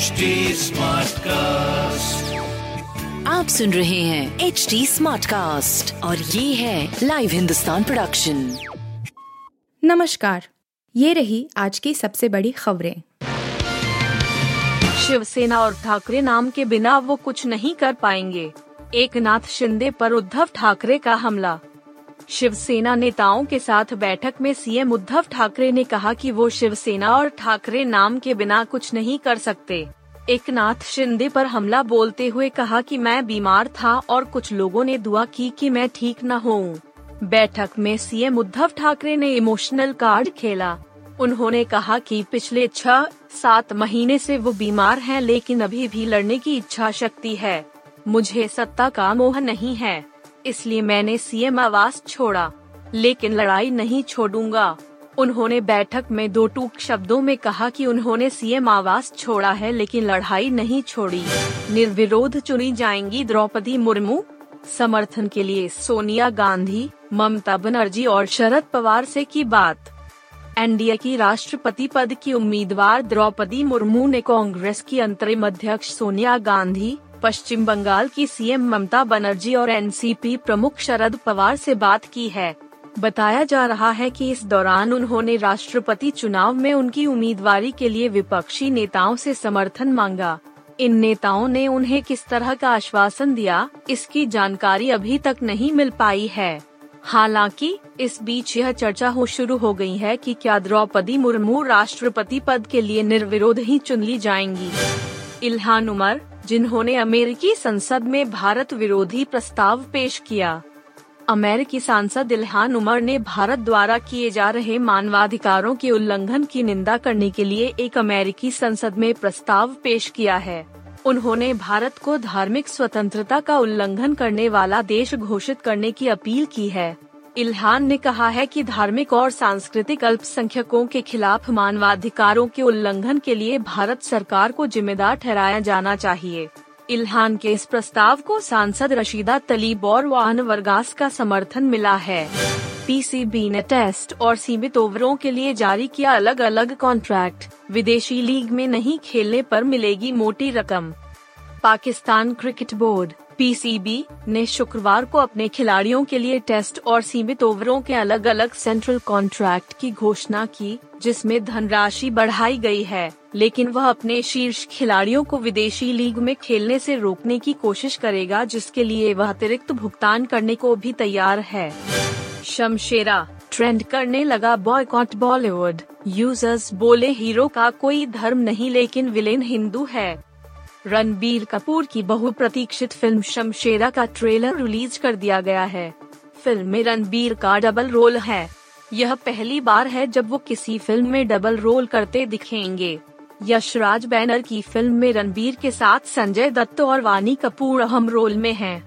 HD Smartcast, आप सुन रहे हैं एचडी स्मार्टकास्ट और ये है लाइव हिंदुस्तान प्रोडक्शन। नमस्कार, ये रही आज की सबसे बड़ी खबरें। शिवसेना और ठाकरे नाम के बिना वो कुछ नहीं कर पाएंगे, एकनाथ शिंदे पर उद्धव ठाकरे का हमला। शिवसेना नेताओं के साथ बैठक में सीएम उद्धव ठाकरे ने कहा कि वो शिवसेना और ठाकरे नाम के बिना कुछ नहीं कर सकते। एकनाथ शिंदे पर हमला बोलते हुए कहा कि मैं बीमार था और कुछ लोगों ने दुआ की कि मैं ठीक न होऊं। बैठक में सीएम उद्धव ठाकरे ने इमोशनल कार्ड खेला। उन्होंने कहा कि पिछले 6-7 महीने से वो बीमार हैं, लेकिन अभी भी लड़ने की इच्छा शक्ति है। मुझे सत्ता का मोह नहीं है, इसलिए मैंने सीएम आवास छोड़ा, लेकिन लड़ाई नहीं छोड़ूंगा। उन्होंने बैठक में दो टूक शब्दों में कहा कि उन्होंने सीएम आवास छोड़ा है लेकिन लड़ाई नहीं छोड़ी। निर्विरोध चुनी जाएंगी द्रौपदी मुर्मू, समर्थन के लिए सोनिया गांधी, ममता बनर्जी और शरद पवार से की बात। एनडीए की राष्ट्रपति पद की उम्मीदवार द्रौपदी मुर्मू ने कांग्रेस की अंतरिम अध्यक्ष सोनिया गांधी, पश्चिम बंगाल की सीएम ममता बनर्जी और एनसीपी प्रमुख शरद पवार से बात की है। बताया जा रहा है कि इस दौरान उन्होंने राष्ट्रपति चुनाव में उनकी उम्मीदवारी के लिए विपक्षी नेताओं से समर्थन मांगा। इन नेताओं ने उन्हें किस तरह का आश्वासन दिया, इसकी जानकारी अभी तक नहीं मिल पाई है। हालांकि इस बीच यह चर्चा शुरू हो गई है कि क्या द्रौपदी मुर्मू राष्ट्रपति पद के लिए निर्विरोध ही चुन ली जाएंगी। इल्हान उमर, जिन्होंने अमेरिकी संसद में भारत विरोधी प्रस्ताव पेश किया। अमेरिकी सांसद इल्हान उमर ने भारत द्वारा किए जा रहे मानवाधिकारों के उल्लंघन की निंदा करने के लिए एक अमेरिकी संसद में प्रस्ताव पेश किया है। उन्होंने भारत को धार्मिक स्वतंत्रता का उल्लंघन करने वाला देश घोषित करने की अपील की है। इल्हान ने कहा है कि धार्मिक और सांस्कृतिक अल्पसंख्यकों के खिलाफ मानवाधिकारों के उल्लंघन के लिए भारत सरकार को जिम्मेदार ठहराया जाना चाहिए। इल्हान के इस प्रस्ताव को सांसद रशीदा तलीब और वाहन वर्गास का समर्थन मिला है। पीसीबी ने टेस्ट और सीमित ओवरों के लिए जारी किया अलग अलग कॉन्ट्रैक्ट, विदेशी लीग में नहीं खेलने पर मिलेगी मोटी रकम। पाकिस्तान क्रिकेट बोर्ड पीसीबी ने शुक्रवार को अपने खिलाड़ियों के लिए टेस्ट और सीमित ओवरों के अलग अलग सेंट्रल कॉन्ट्रैक्ट की घोषणा की, जिसमें धनराशि बढ़ाई गई है, लेकिन वह अपने शीर्ष खिलाड़ियों को विदेशी लीग में खेलने से रोकने की कोशिश करेगा, जिसके लिए वह अतिरिक्त भुगतान करने को भी तैयार है। शमशेरा ट्रेंड करने लगा, बॉयकॉट बॉलीवुड, यूजर्स बोले हीरो का कोई धर्म नहीं लेकिन विलेन हिंदू है। रणबीर कपूर की बहुप्रतीक्षित फिल्म शमशेरा का ट्रेलर रिलीज कर दिया गया है। फिल्म में रणबीर का डबल रोल है। यह पहली बार है जब वो किसी फिल्म में डबल रोल करते दिखेंगे। यशराज बैनर की फिल्म में रणबीर के साथ संजय दत्त और वानी कपूर अहम रोल में हैं।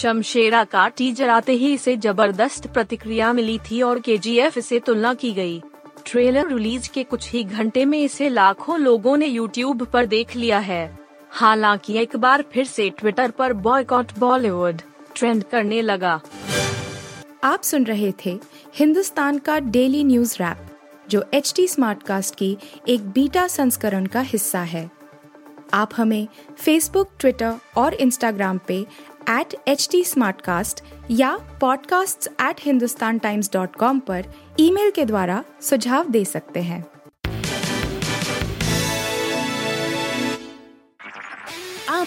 शमशेरा का टीजर आते ही इसे जबरदस्त प्रतिक्रिया मिली थी और केजीएफ से तुलना की गई। ट्रेलर रिलीज के कुछ ही घंटे में इसे लाखों लोगों ने यूट्यूब पर देख लिया है। हालांकि एक बार फिर से ट्विटर पर बॉयकॉट बॉलीवुड ट्रेंड करने लगा। आप सुन रहे थे हिंदुस्तान का डेली न्यूज रैप, जो एचटी स्मार्टकास्ट की एक बीटा संस्करण का हिस्सा है। आप हमें फेसबुक, ट्विटर और इंस्टाग्राम पे @HTSmartcast या podcasts@hindustantimes.com पर ईमेल के द्वारा सुझाव दे सकते हैं। आप